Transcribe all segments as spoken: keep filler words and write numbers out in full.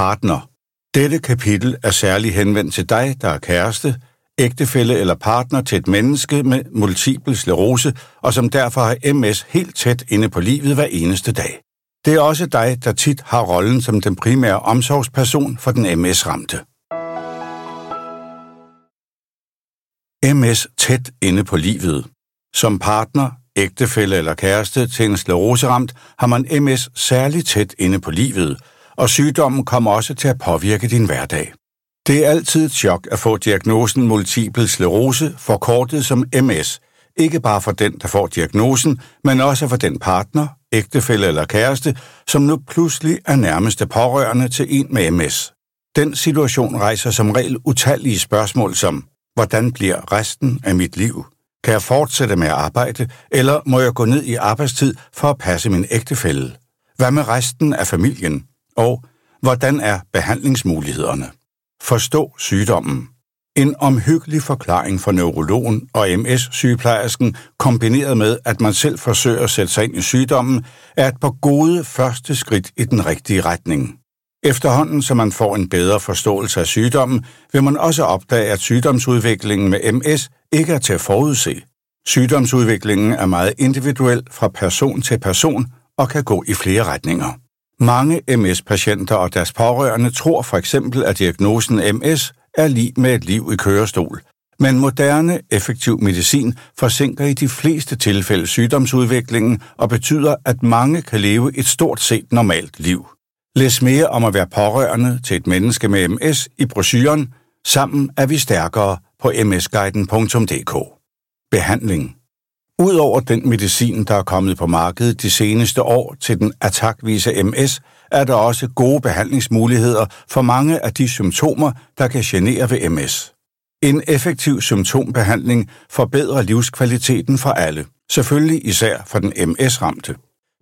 partner. Dette kapitel er særligt henvendt til dig, der er kæreste, ægtefælle eller partner til et menneske med multiple sklerose, og som derfor har M S helt tæt inde på livet hver eneste dag. Det er også dig, der tit har rollen som den primære omsorgsperson for den M S-ramte. M S tæt inde på livet. Som partner, ægtefælle eller kæreste til en skleroseramt har man M S særligt tæt inde på livet, og sygdommen kommer også til at påvirke din hverdag. Det er altid et chok at få diagnosen multiple sklerose, forkortet som M S, ikke bare for den, der får diagnosen, men også for den partner, ægtefælle eller kæreste, som nu pludselig er nærmeste pårørende til en med M S. Den situation rejser som regel utallige spørgsmål som, hvordan bliver resten af mit liv? Kan jeg fortsætte med at arbejde, eller må jeg gå ned i arbejdstid for at passe min ægtefælle? Hvad med resten af familien? Og hvordan er behandlingsmulighederne? Forstå sygdommen. En omhyggelig forklaring fra neurologen og M S-sygeplejersken, kombineret med, at man selv forsøger at sætte sig ind i sygdommen, er et par gode første skridt i den rigtige retning. Efterhånden, så man får en bedre forståelse af sygdommen, vil man også opdage, at sygdomsudviklingen med M S ikke er til at forudse. Sygdomsudviklingen er meget individuel fra person til person og kan gå i flere retninger. Mange M S-patienter og deres pårørende tror for eksempel, at diagnosen M S er lig med et liv i kørestol. Men moderne, effektiv medicin forsinker i de fleste tilfælde sygdomsudviklingen og betyder, at mange kan leve et stort set normalt liv. Læs mere om at være pårørende til et menneske med M S i brochuren "Sammen er vi stærkere" på m s guiden punktum d k. Behandling. Udover den medicin, der er kommet på markedet de seneste år til den attackvise M S, er der også gode behandlingsmuligheder for mange af de symptomer, der kan genere ved M S. En effektiv symptombehandling forbedrer livskvaliteten for alle, selvfølgelig især for den M S-ramte.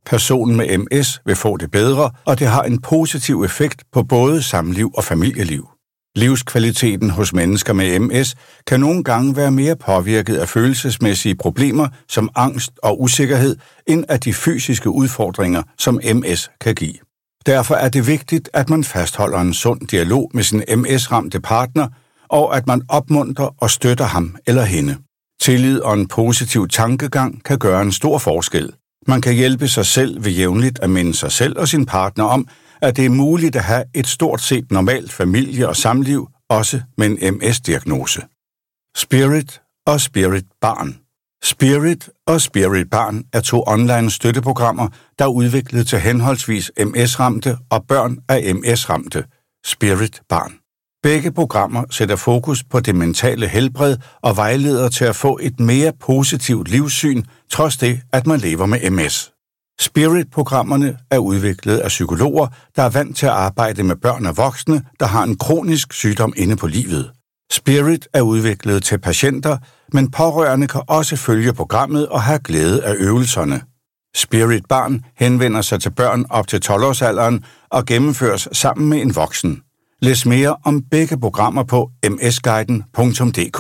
Personen med M S vil få det bedre, og det har en positiv effekt på både samliv og familieliv. Livskvaliteten hos mennesker med M S kan nogle gange være mere påvirket af følelsesmæssige problemer som angst og usikkerhed, end af de fysiske udfordringer, som M S kan give. Derfor er det vigtigt, at man fastholder en sund dialog med sin M S-ramte partner, og at man opmuntrer og støtter ham eller hende. Tillid og en positiv tankegang kan gøre en stor forskel. Man kan hjælpe sig selv ved jævnligt at minde sig selv og sin partner om, at det er muligt at have et stort set normalt familie- og samliv, også med en M S-diagnose. Spirit og Spirit Barn. Spirit og Spirit Barn er to online støtteprogrammer, der er udviklet til henholdsvis M S-ramte og børn af M S-ramte. Spirit Barn. Begge programmer sætter fokus på det mentale helbred og vejleder til at få et mere positivt livssyn, trods det, at man lever med M S. Spirit-programmerne er udviklet af psykologer, der er vant til at arbejde med børn og voksne, der har en kronisk sygdom inde på livet. Spirit er udviklet til patienter, men pårørende kan også følge programmet og have glæde af øvelserne. Spirit Barn henvender sig til børn op til tolv-årsalderen og gennemføres sammen med en voksen. Læs mere om begge programmer på m s guiden punktum d k.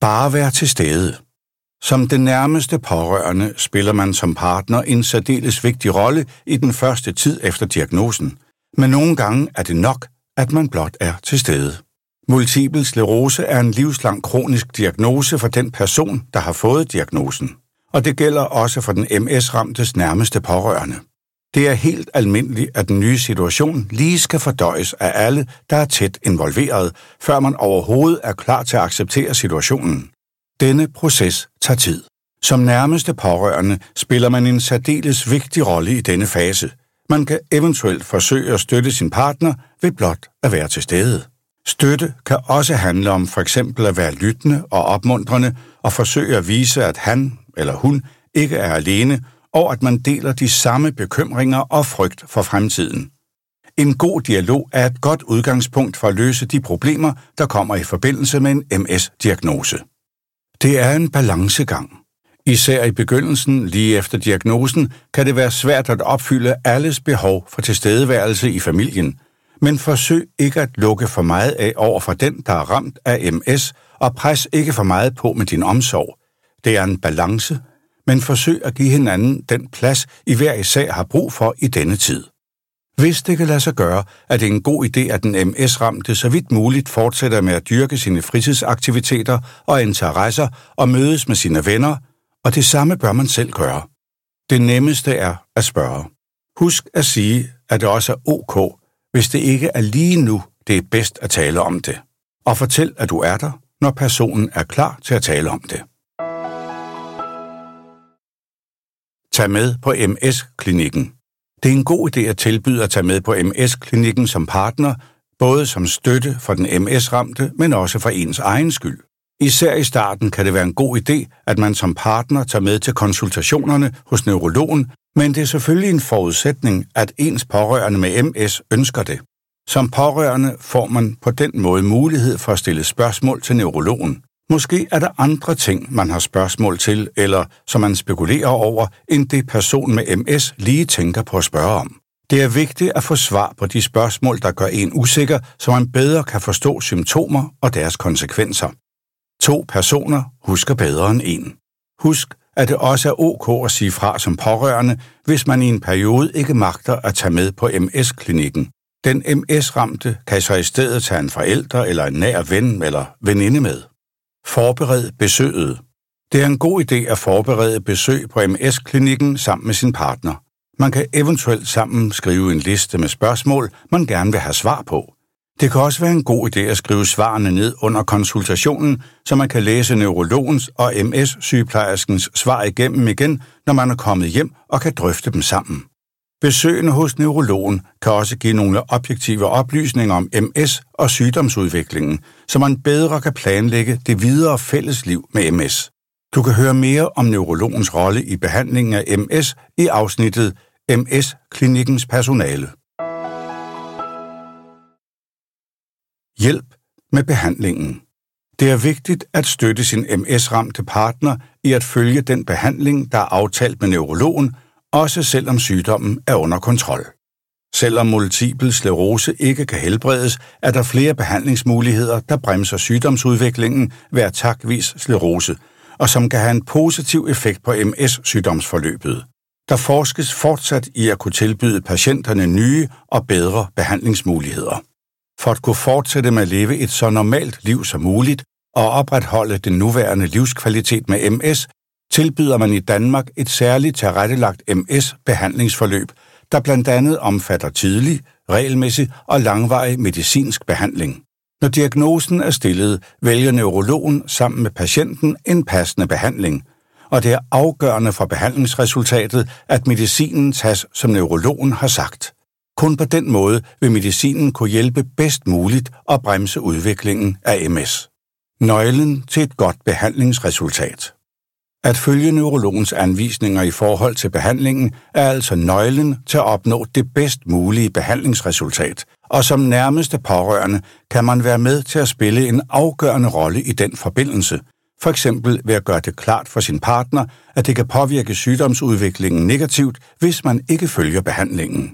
Bare vær til stede. Som den nærmeste pårørende spiller man som partner en særdeles vigtig rolle i den første tid efter diagnosen, men nogle gange er det nok, at man blot er til stede. Multiple sklerose er en livslang kronisk diagnose for den person, der har fået diagnosen, og det gælder også for den M S-ramtes nærmeste pårørende. Det er helt almindeligt, at den nye situation lige skal fordøjes af alle, der er tæt involveret, før man overhovedet er klar til at acceptere situationen. Denne proces tager tid. Som nærmeste pårørende spiller man en særdeles vigtig rolle i denne fase. Man kan eventuelt forsøge at støtte sin partner ved blot at være til stede. Støtte kan også handle om for eksempel at være lyttende og opmuntrende og forsøge at vise, at han eller hun ikke er alene, og at man deler de samme bekymringer og frygt for fremtiden. En god dialog er et godt udgangspunkt for at løse de problemer, der kommer i forbindelse med en M S-diagnose. Det er en balancegang. Især i begyndelsen, lige efter diagnosen, kan det være svært at opfylde alles behov for tilstedeværelse i familien, men forsøg ikke at lukke for meget af over for den, der er ramt af M S, og pres ikke for meget på med din omsorg. Det er en balance, men forsøg at give hinanden den plads, I hver især har brug for i denne tid. Hvis det kan lade sig gøre, er det en god idé, at den M S-ramte så vidt muligt fortsætter med at dyrke sine fritidsaktiviteter og interesser og mødes med sine venner, og det samme bør man selv gøre. Det nemmeste er at spørge. Husk at sige, at det også er ok, hvis det ikke er lige nu, det er bedst at tale om det. Og fortæl, at du er der, når personen er klar til at tale om det. Tag med på M S-klinikken. Det er en god idé at tilbyde at tage med på M S-klinikken som partner, både som støtte for den M S-ramte, men også for ens egen skyld. Især i starten kan det være en god idé, at man som partner tager med til konsultationerne hos neurologen, men det er selvfølgelig en forudsætning, at ens pårørende med M S ønsker det. Som pårørende får man på den måde mulighed for at stille spørgsmål til neurologen. Måske er der andre ting, man har spørgsmål til, eller som man spekulerer over, end det person med M S lige tænker på at spørge om. Det er vigtigt at få svar på de spørgsmål, der gør en usikker, så man bedre kan forstå symptomer og deres konsekvenser. To personer husker bedre end en. Husk, at det også er ok at sige fra som pårørende, hvis man i en periode ikke magter at tage med på M S-klinikken. Den M S-ramte kan så i stedet tage en forælder eller en nær ven eller veninde med. Forbered besøget. Det er en god idé at forberede besøg på M S-klinikken sammen med sin partner. Man kan eventuelt sammen skrive en liste med spørgsmål, man gerne vil have svar på. Det kan også være en god idé at skrive svarene ned under konsultationen, så man kan læse neurologens og M S-sygeplejerskens svar igennem igen, når man er kommet hjem og kan drøfte dem sammen. Besøgene hos neurologen kan også give nogle objektive oplysninger om M S og sygdomsudviklingen, så man bedre kan planlægge det videre fælles liv med M S. Du kan høre mere om neurologens rolle i behandlingen af M S i afsnittet M S-klinikkens personale. Hjælp med behandlingen. Det er vigtigt at støtte sin M S-ramte partner i at følge den behandling, der er aftalt med neurologen, også selvom sygdommen er under kontrol. Selvom multipel sklerose ikke kan helbredes, er der flere behandlingsmuligheder, der bremser sygdomsudviklingen ved atakvis sklerose, og som kan have en positiv effekt på M S-sygdomsforløbet. Der forskes fortsat i at kunne tilbyde patienterne nye og bedre behandlingsmuligheder. For at kunne fortsætte med at leve et så normalt liv som muligt og opretholde den nuværende livskvalitet med M S, tilbyder man i Danmark et særligt tilrettelagt M S-behandlingsforløb, der blandt andet omfatter tidlig, regelmæssig og langvarig medicinsk behandling. Når diagnosen er stillet, vælger neurologen sammen med patienten en passende behandling, og det er afgørende for behandlingsresultatet, at medicinen tages, som neurologen har sagt. Kun på den måde vil medicinen kunne hjælpe bedst muligt og bremse udviklingen af M S. Nøglen til et godt behandlingsresultat. At følge neurologens anvisninger i forhold til behandlingen er altså nøglen til at opnå det bedst mulige behandlingsresultat, og som nærmeste pårørende kan man være med til at spille en afgørende rolle i den forbindelse, for eksempel ved at gøre det klart for sin partner, at det kan påvirke sygdomsudviklingen negativt, hvis man ikke følger behandlingen.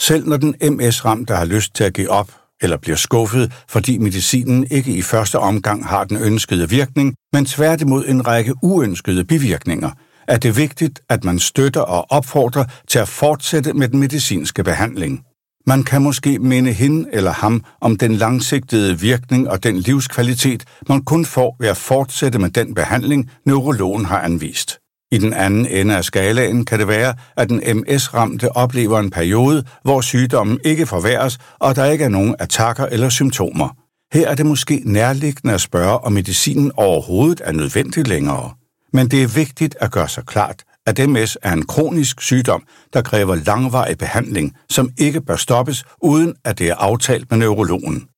Selv når den M S-ramte har lyst til at give op eller bliver skuffet, fordi medicinen ikke i første omgang har den ønskede virkning, men tværtimod en række uønskede bivirkninger, er det vigtigt, at man støtter og opfordrer til at fortsætte med den medicinske behandling. Man kan måske minde hende eller ham om den langsigtede virkning og den livskvalitet, man kun får ved at fortsætte med den behandling, neurologen har anvist. I den anden ende af skalaen kan det være, at den M S-ramte oplever en periode, hvor sygdommen ikke forværres, og der ikke er nogen attacker eller symptomer. Her er det måske nærliggende at spørge, om medicinen overhovedet er nødvendig længere. Men det er vigtigt at gøre sig klart, at M S er en kronisk sygdom, der kræver langvarig behandling, som ikke bør stoppes, uden at det er aftalt med neurologen.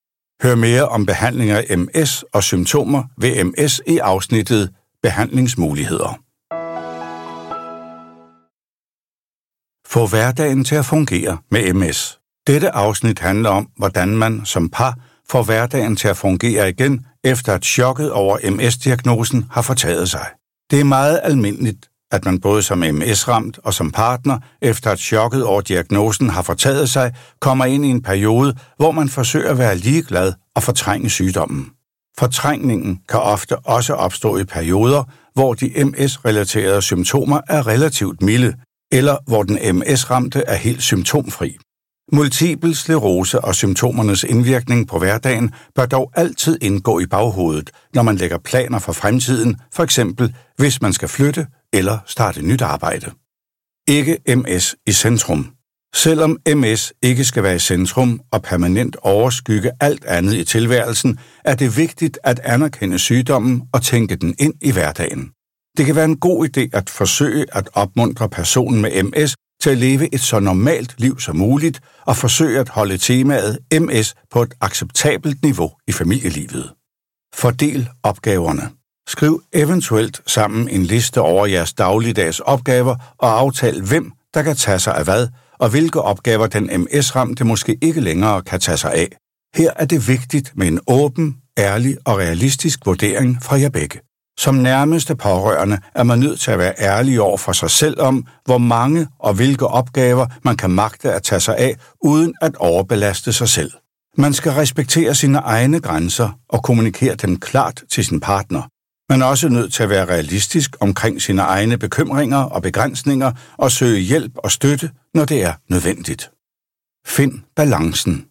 Hør mere om behandling af M S og symptomer ved M S i afsnittet Behandlingsmuligheder. Få hverdagen til at fungere med M S. Dette afsnit handler om, hvordan man som par får hverdagen til at fungere igen, efter at chokket over M S-diagnosen har fortaget sig. Det er meget almindeligt, at man både som M S-ramt og som partner, efter at chokket over diagnosen har fortaget sig, kommer ind i en periode, hvor man forsøger at være ligeglad og fortrænge sygdommen. Fortrængningen kan ofte også opstå i perioder, hvor de M S-relaterede symptomer er relativt milde, eller hvor den M S-ramte er helt symptomfri. Multipel sklerose og symptomernes indvirkning på hverdagen bør dog altid indgå i baghovedet, når man lægger planer for fremtiden, f.eks. hvis man skal flytte eller starte nyt arbejde. Ikke M S i centrum. Selvom M S ikke skal være i centrum og permanent overskygge alt andet i tilværelsen, er det vigtigt at anerkende sygdommen og tænke den ind i hverdagen. Det kan være en god idé at forsøge at opmuntre personen med M S til at leve et så normalt liv som muligt og forsøge at holde temaet M S på et acceptabelt niveau i familielivet. Fordel opgaverne. Skriv eventuelt sammen en liste over jeres dagligdags opgaver og aftal, hvem der kan tage sig af hvad, og hvilke opgaver den M S-ramte måske ikke længere kan tage sig af. Her er det vigtigt med en åben, ærlig og realistisk vurdering fra jer begge. Som nærmeste pårørende er man nødt til at være ærlig over for sig selv om, hvor mange og hvilke opgaver man kan magte at tage sig af, uden at overbelaste sig selv. Man skal respektere sine egne grænser og kommunikere dem klart til sin partner. Man er også nødt til at være realistisk omkring sine egne bekymringer og begrænsninger og søge hjælp og støtte, når det er nødvendigt. Find balancen.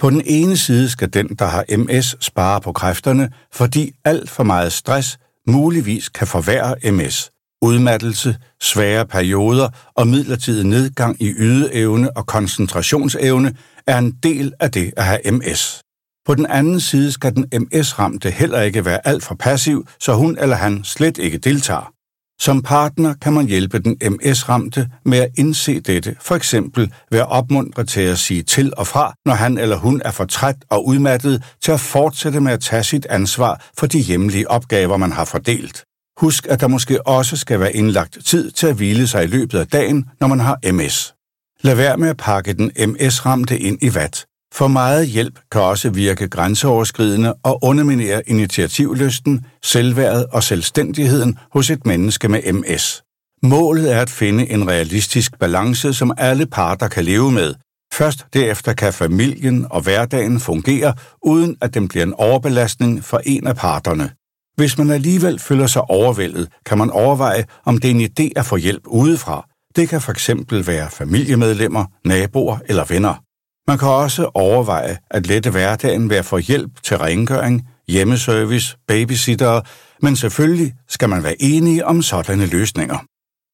På den ene side skal den, der har M S, spare på kræfterne, fordi alt for meget stress muligvis kan forværre M S. Udmattelse, svære perioder og midlertidig nedgang i ydeevne og koncentrationsevne er en del af det at have M S. På den anden side skal den M S-ramte heller ikke være alt for passiv, så hun eller han slet ikke deltager. Som partner kan man hjælpe den M S-ramte med at indse dette, for eksempel ved at opmuntre til at sige til og fra, når han eller hun er for træt og udmattet, til at fortsætte med at tage sit ansvar for de hjemlige opgaver, man har fordelt. Husk, at der måske også skal være indlagt tid til at hvile sig i løbet af dagen, når man har M S. Lad være med at pakke den M S-ramte ind i vat. For meget hjælp kan også virke grænseoverskridende og underminere initiativlysten, selvværdet og selvstændigheden hos et menneske med M S. Målet er at finde en realistisk balance, som alle parter kan leve med. Først derefter kan familien og hverdagen fungere, uden at den bliver en overbelastning for en af parterne. Hvis man alligevel føler sig overvældet, kan man overveje, om det er en idé at få hjælp udefra. Det kan f.eks. være familiemedlemmer, naboer eller venner. Man kan også overveje at lette hverdagen ved at få hjælp til rengøring, hjemmeservice, babysittere, men selvfølgelig skal man være enige om sådanne løsninger.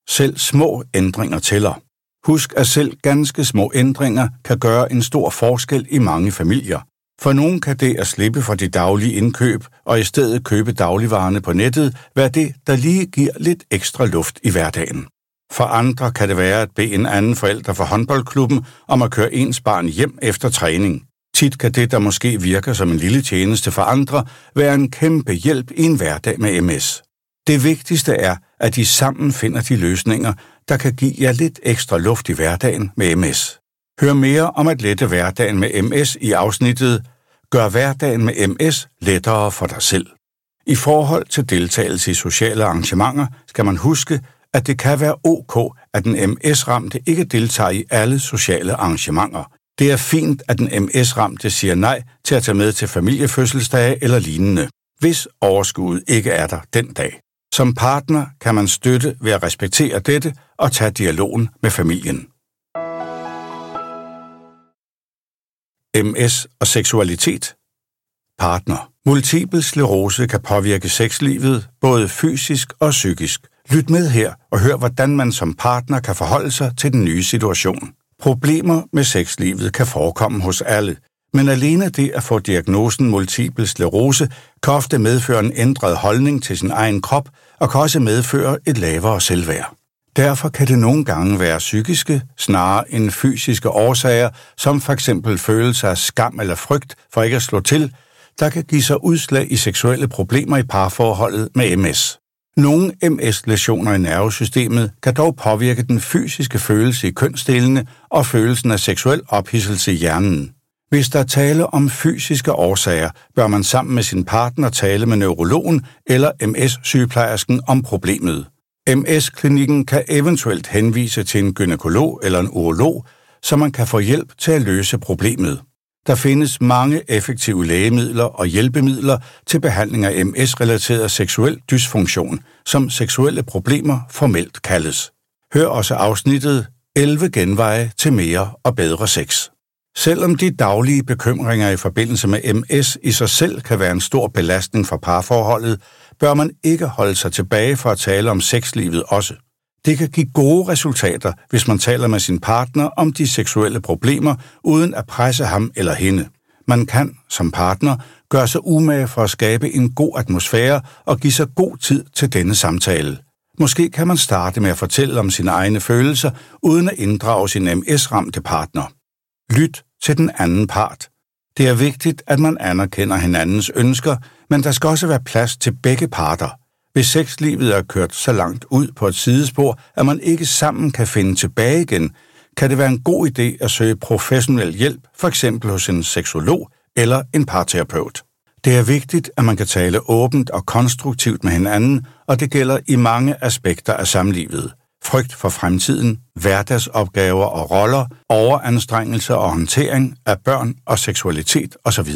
Selv små ændringer tæller. Husk, at selv ganske små ændringer kan gøre en stor forskel i mange familier. For nogen kan det at slippe for de daglige indkøb og i stedet købe dagligvarerne på nettet være det, der lige giver lidt ekstra luft i hverdagen. For andre kan det være at bede en anden forælder fra håndboldklubben om at køre ens barn hjem efter træning. Tit kan det, der måske virker som en lille tjeneste for andre, være en kæmpe hjælp i en hverdag med M S. Det vigtigste er, at I sammen finder de løsninger, der kan give jer lidt ekstra luft i hverdagen med M S. Hør mere om at lette hverdagen med M S i afsnittet "Gør hverdagen med M S lettere for dig selv". I forhold til deltagelse i sociale arrangementer skal man huske, at det kan være ok, at den M S-ramte ikke deltager i alle sociale arrangementer. Det er fint, at den M S-ramte siger nej til at tage med til familiefødselsdage eller lignende, hvis overskuddet ikke er der den dag. Som partner kan man støtte ved at respektere dette og tage dialogen med familien. M S og seksualitet. Partner. Multipel sklerose kan påvirke sexlivet, både fysisk og psykisk. Lyt med her og hør, hvordan man som partner kan forholde sig til den nye situation. Problemer med sexlivet kan forekomme hos alle, men alene det at få diagnosen multipel sklerose kan ofte medføre en ændret holdning til sin egen krop og kan også medføre et lavere selvværd. Derfor kan det nogle gange være psykiske, snarere end fysiske årsager, som f.eks. følelse af skam eller frygt for ikke at slå til, der kan give sig udslag i seksuelle problemer i parforholdet med M S. Nogle M S-læsioner i nervesystemet kan dog påvirke den fysiske følelse i kønsdelene og følelsen af seksuel ophidselse i hjernen. Hvis der er tale om fysiske årsager, bør man sammen med sin partner tale med neurologen eller M S-sygeplejersken om problemet. M S-klinikken kan eventuelt henvise til en gynækolog eller en urolog, så man kan få hjælp til at løse problemet. Der findes mange effektive lægemidler og hjælpemidler til behandling af M S-relateret seksuel dysfunktion, som seksuelle problemer formelt kaldes. Hør også afsnittet elleve genveje til mere og bedre sex. Selvom de daglige bekymringer i forbindelse med M S i sig selv kan være en stor belastning for parforholdet, bør man ikke holde sig tilbage for at tale om sexlivet også. Det kan give gode resultater, hvis man taler med sin partner om de seksuelle problemer, uden at presse ham eller hende. Man kan, som partner, gøre sig umage for at skabe en god atmosfære og give sig god tid til denne samtale. Måske kan man starte med at fortælle om sine egne følelser, uden at inddrage sin M S-ramte partner. Lyt til den anden part. Det er vigtigt, at man anerkender hinandens ønsker, men der skal også være plads til begge parter. Hvis sexlivet er kørt så langt ud på et sidespor, at man ikke sammen kan finde tilbage igen, kan det være en god idé at søge professionel hjælp, f.eks. hos en seksolog eller en parterapeut. Det er vigtigt, at man kan tale åbent og konstruktivt med hinanden, og det gælder i mange aspekter af samlivet. Frygt for fremtiden, hverdagsopgaver og roller, overanstrengelse og håndtering af børn og seksualitet osv.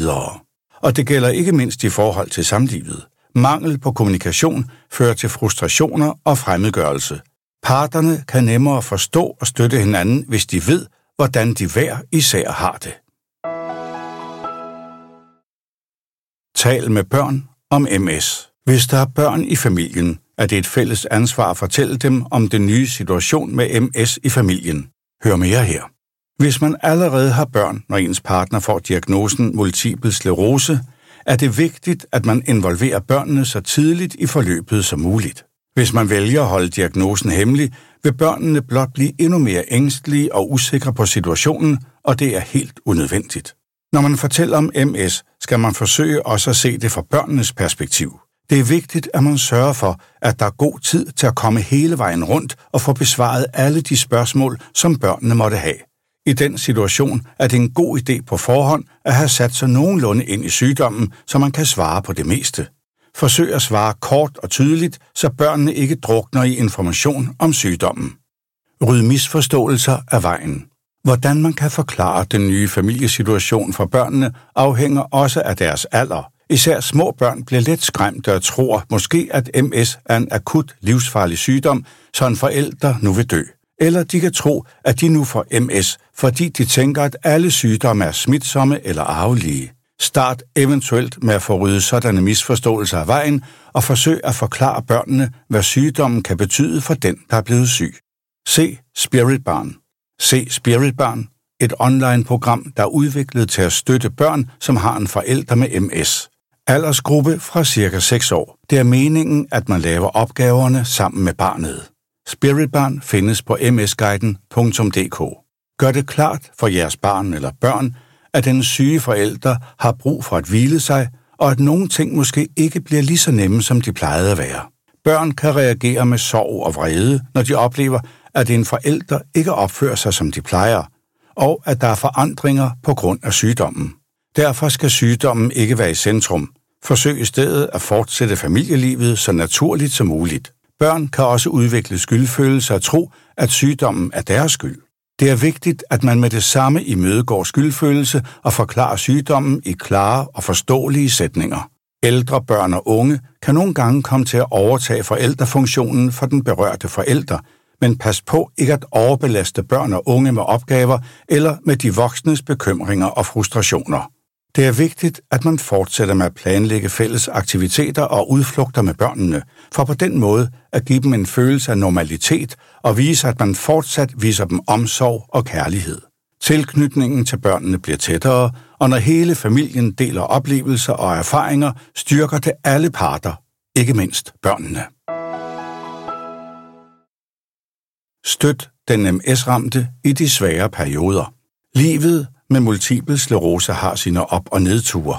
Og det gælder ikke mindst i forhold til samlivet. Mangel på kommunikation fører til frustrationer og fremmedgørelse. Parterne kan nemmere forstå og støtte hinanden, hvis de ved, hvordan de hver især har det. Tal med børn om M S. Hvis der er børn i familien, er det et fælles ansvar at fortælle dem om den nye situation med M S i familien. Hør mere her. Hvis man allerede har børn, når ens partner får diagnosen multipel sklerose, er det vigtigt, at man involverer børnene så tidligt i forløbet som muligt. Hvis man vælger at holde diagnosen hemmelig, vil børnene blot blive endnu mere ængstelige og usikre på situationen, og det er helt unødvendigt. Når man fortæller om M S, skal man forsøge også at se det fra børnenes perspektiv. Det er vigtigt, at man sørger for, at der er god tid til at komme hele vejen rundt og få besvaret alle de spørgsmål, som børnene måtte have. I den situation er det en god idé på forhånd at have sat sig nogenlunde ind i sygdommen, så man kan svare på det meste. Forsøg at svare kort og tydeligt, så børnene ikke drukner i information om sygdommen. Ryd misforståelser af vejen. Hvordan man kan forklare den nye familiesituation for børnene afhænger også af deres alder. Især små børn bliver let skræmte og tror måske, at M S er en akut livsfarlig sygdom, så en forælder nu vil dø. Eller de kan tro, at de nu får M S, fordi de tænker, at alle sygdomme er smitsomme eller arvelige. Start eventuelt med at få ryddet sådanne misforståelser af vejen, og forsøg at forklare børnene, hvad sygdommen kan betyde for den, der er blevet syg. Se Spiritbarn. Se Spiritbarn, et online-program, der er udviklet til at støtte børn, som har en forælder med M S. Aldersgruppe fra cirka seks år. Det er meningen, at man laver opgaverne sammen med barnet. Spiritbarn findes på m s guiden punktum d k. Gør det klart for jeres barn eller børn, at den syge forælder har brug for at hvile sig, og at nogle ting måske ikke bliver lige så nemme, som de plejede at være. Børn kan reagere med sorg og vrede, når de oplever, at en forælder ikke opfører sig, som de plejer, og at der er forandringer på grund af sygdommen. Derfor skal sygdommen ikke være i centrum. Forsøg i stedet at fortsætte familielivet så naturligt som muligt. Børn kan også udvikle skyldfølelse og tro, at sygdommen er deres skyld. Det er vigtigt, at man med det samme imødegår skyldfølelse og forklarer sygdommen i klare og forståelige sætninger. Ældre børn og unge kan nogle gange komme til at overtage forældrefunktionen for den berørte forælder, men pas på ikke at overbelaste børn og unge med opgaver eller med de voksnes bekymringer og frustrationer. Det er vigtigt, at man fortsætter med at planlægge fælles aktiviteter og udflugter med børnene, for på den måde at give dem en følelse af normalitet og vise, at man fortsat viser dem omsorg og kærlighed. Tilknytningen til børnene bliver tættere, og når hele familien deler oplevelser og erfaringer, styrker det alle parter, ikke mindst børnene. Støt den M S-ramte i de svære perioder. Livet med multipel sklerose har sine op- og nedture.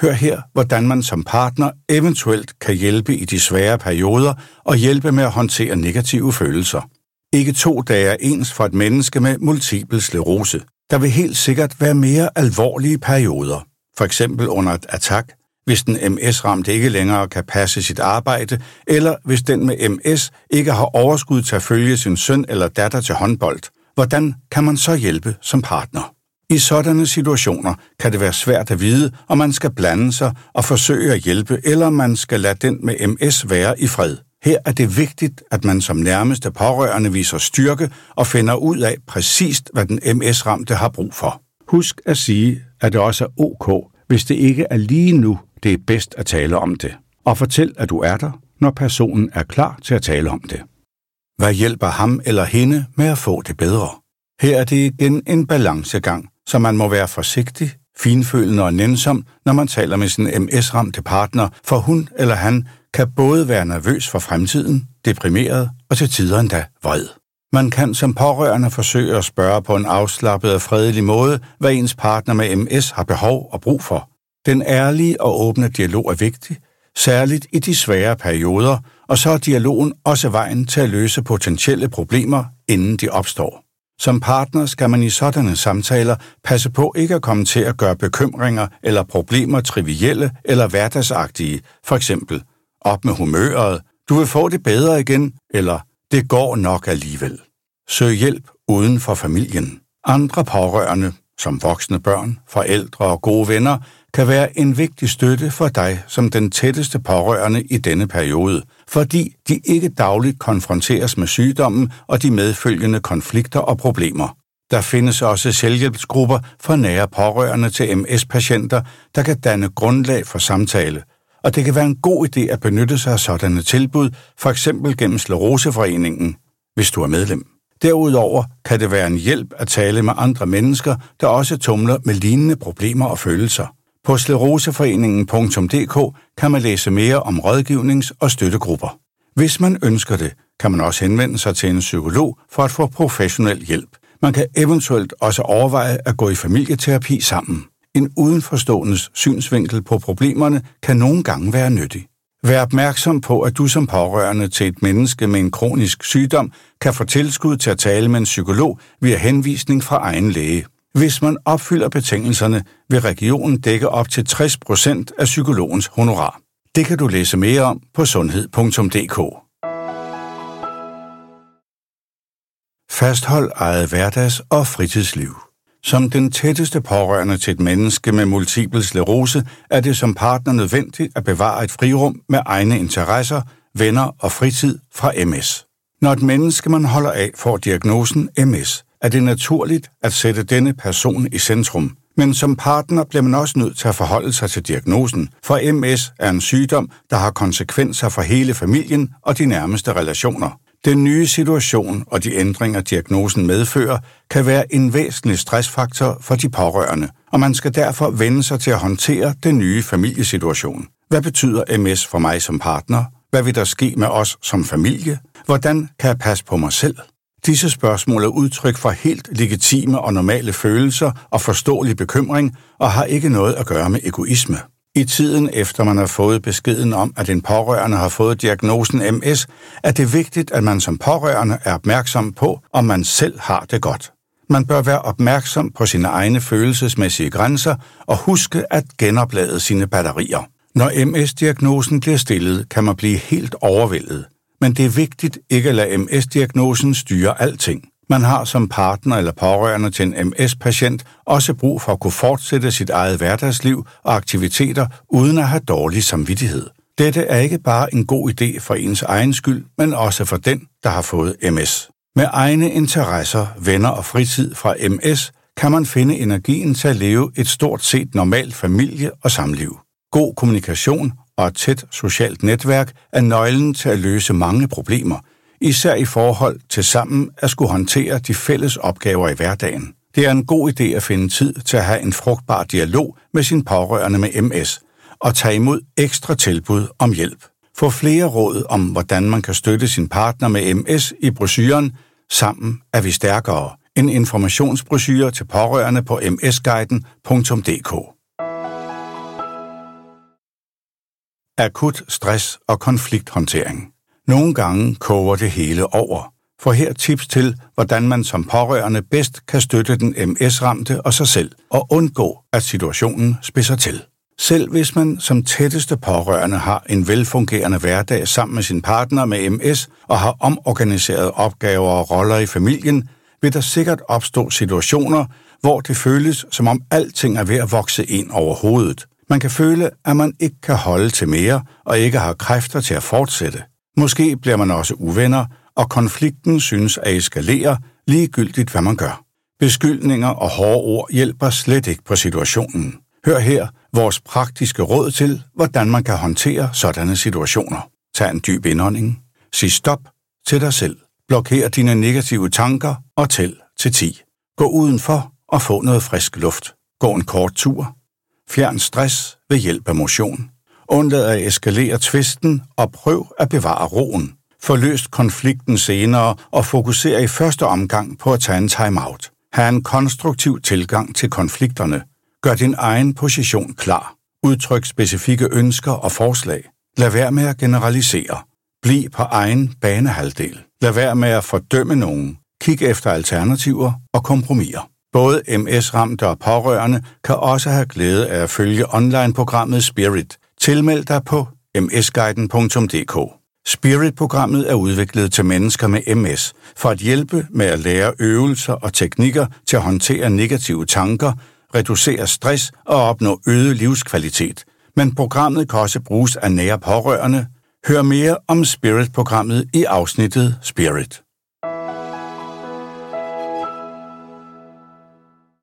Hør her, hvordan man som partner eventuelt kan hjælpe i de svære perioder og hjælpe med at håndtere negative følelser. Ikke to dage er ens for et menneske med multipel sklerose. Der vil helt sikkert være mere alvorlige perioder, f.eks. under et attack, hvis den M S-ramte ikke længere kan passe sit arbejde, eller hvis den med M S ikke har overskud til at følge sin søn eller datter til håndbold. Hvordan kan man så hjælpe som partner? I sådanne situationer kan det være svært at vide, om man skal blande sig og forsøge at hjælpe, eller om man skal lade den med M S være i fred. Her er det vigtigt, at man som nærmeste pårørende viser styrke og finder ud af præcist, hvad den M S-ramte har brug for. Husk at sige, at det også er ok, hvis det ikke er lige nu, det er bedst at tale om det. Og fortæl, at du er der, når personen er klar til at tale om det. Hvad hjælper ham eller hende med at få det bedre? Her er det igen en balancegang, så man må være forsigtig, finfølende og nænsom, når man taler med sin M S-ramte partner, for hun eller han kan både være nervøs for fremtiden, deprimeret og til tider endda vred. Man kan som pårørende forsøge at spørge på en afslappet og fredelig måde, hvad ens partner med M S har behov og brug for. Den ærlige og åbne dialog er vigtig, særligt i de svære perioder, og så er dialogen også vejen til at løse potentielle problemer, inden de opstår. Som partner skal man i sådanne samtaler passe på ikke at komme til at gøre bekymringer eller problemer trivielle eller hverdagsagtige, for eksempel op med humøret, du vil få det bedre igen, eller det går nok alligevel. Søg hjælp uden for familien. Andre pårørende, som voksne børn, forældre og gode venner, kan være en vigtig støtte for dig som den tætteste pårørende i denne periode, fordi de ikke dagligt konfronteres med sygdommen og de medfølgende konflikter og problemer. Der findes også selvhjælpsgrupper for nære pårørende til M S-patienter, der kan danne grundlag for samtale, og det kan være en god idé at benytte sig af sådanne tilbud, f.eks. gennem Scleroseforeningen, hvis du er medlem. Derudover kan det være en hjælp at tale med andre mennesker, der også tumler med lignende problemer og følelser. På scleroseforeningen punktum d k kan man læse mere om rådgivnings- og støttegrupper. Hvis man ønsker det, kan man også henvende sig til en psykolog for at få professionel hjælp. Man kan eventuelt også overveje at gå i familieterapi sammen. En udenforståendes synsvinkel på problemerne kan nogle gange være nyttig. Vær opmærksom på, at du som pårørende til et menneske med en kronisk sygdom kan få tilskud til at tale med en psykolog via henvisning fra egen læge. Hvis man opfylder betingelserne, vil regionen dække op til tres procent af psykologens honorar. Det kan du læse mere om på sundhed punktum d k. Fasthold eget hverdags- og fritidsliv. Som den tætteste pårørende til et menneske med multiple sklerose, er det som partner nødvendigt at bevare et frirum med egne interesser, venner og fritid fra M S. Når et menneske, man holder af, får diagnosen M S, er det naturligt at sætte denne person i centrum. Men som partner bliver man også nødt til at forholde sig til diagnosen, for M S er en sygdom, der har konsekvenser for hele familien og de nærmeste relationer. Den nye situation og de ændringer, diagnosen medfører, kan være en væsentlig stressfaktor for de pårørende, og man skal derfor vende sig til at håndtere den nye familiesituation. Hvad betyder M S for mig som partner? Hvad vil der ske med os som familie? Hvordan kan jeg passe på mig selv? Disse spørgsmål er udtryk for helt legitime og normale følelser og forståelig bekymring, og har ikke noget at gøre med egoisme. I tiden efter man har fået beskeden om, at en pårørende har fået diagnosen M S, er det vigtigt, at man som pårørende er opmærksom på, om man selv har det godt. Man bør være opmærksom på sine egne følelsesmæssige grænser og huske at genoplade sine batterier. Når M S-diagnosen bliver stillet, kan man blive helt overvældet. Men det er vigtigt ikke at lade M S-diagnosen styre alting. Man har som partner eller pårørende til en M S-patient også brug for at kunne fortsætte sit eget hverdagsliv og aktiviteter uden at have dårlig samvittighed. Dette er ikke bare en god idé for ens egen skyld, men også for den, der har fået M S. Med egne interesser, venner og fritid fra M S kan man finde energien til at leve et stort set normalt familie- og samliv. God kommunikation og et tæt socialt netværk er nøglen til at løse mange problemer, især i forhold til sammen at skulle håndtere de fælles opgaver i hverdagen. Det er en god idé at finde tid til at have en frugtbar dialog med sine pårørende med M S og tage imod ekstra tilbud om hjælp. Få flere råd om, hvordan man kan støtte sin partner med M S i brochuren Sammen er vi stærkere, en informationsbrochure til pårørende på m s guiden punktum d k. Akut stress og konflikthåndtering. Nogle gange koger det hele over. For her tips til, hvordan man som pårørende bedst kan støtte den M S-ramte og sig selv, og undgå, at situationen spidser til. Selv hvis man som tætteste pårørende har en velfungerende hverdag sammen med sin partner med M S, og har omorganiseret opgaver og roller i familien, vil der sikkert opstå situationer, hvor det føles, som om alting er ved at vokse ind over hovedet. Man kan føle, at man ikke kan holde til mere og ikke har kræfter til at fortsætte. Måske bliver man også uvenner, og konflikten synes at eskalere, ligegyldigt hvad man gør. Beskyldninger og hårde ord hjælper slet ikke på situationen. Hør her vores praktiske råd til, hvordan man kan håndtere sådanne situationer. Tag en dyb indånding. Sig stop til dig selv. Blokér dine negative tanker og tæl til ti. Gå udenfor og få noget frisk luft. Gå en kort tur. Fjern stress ved hjælp af motion. Undlad at eskalere tvisten og prøv at bevare roen. Få løst konflikten senere og fokuser i første omgang på at tage en time-out. Ha' en konstruktiv tilgang til konflikterne. Gør din egen position klar. Udtryk specifikke ønsker og forslag. Lad være med at generalisere. Bliv på egen banehalvdel. Lad være med at fordømme nogen. Kig efter alternativer og kompromiser. Både M S-ramte og pårørende kan også have glæde af at følge online-programmet Spirit. Tilmeld dig på m s guiden punktum d k. Spirit-programmet er udviklet til mennesker med M S for at hjælpe med at lære øvelser og teknikker til at håndtere negative tanker, reducere stress og opnå øget livskvalitet. Men programmet kan også bruges af nære pårørende. Hør mere om Spirit-programmet i afsnittet Spirit.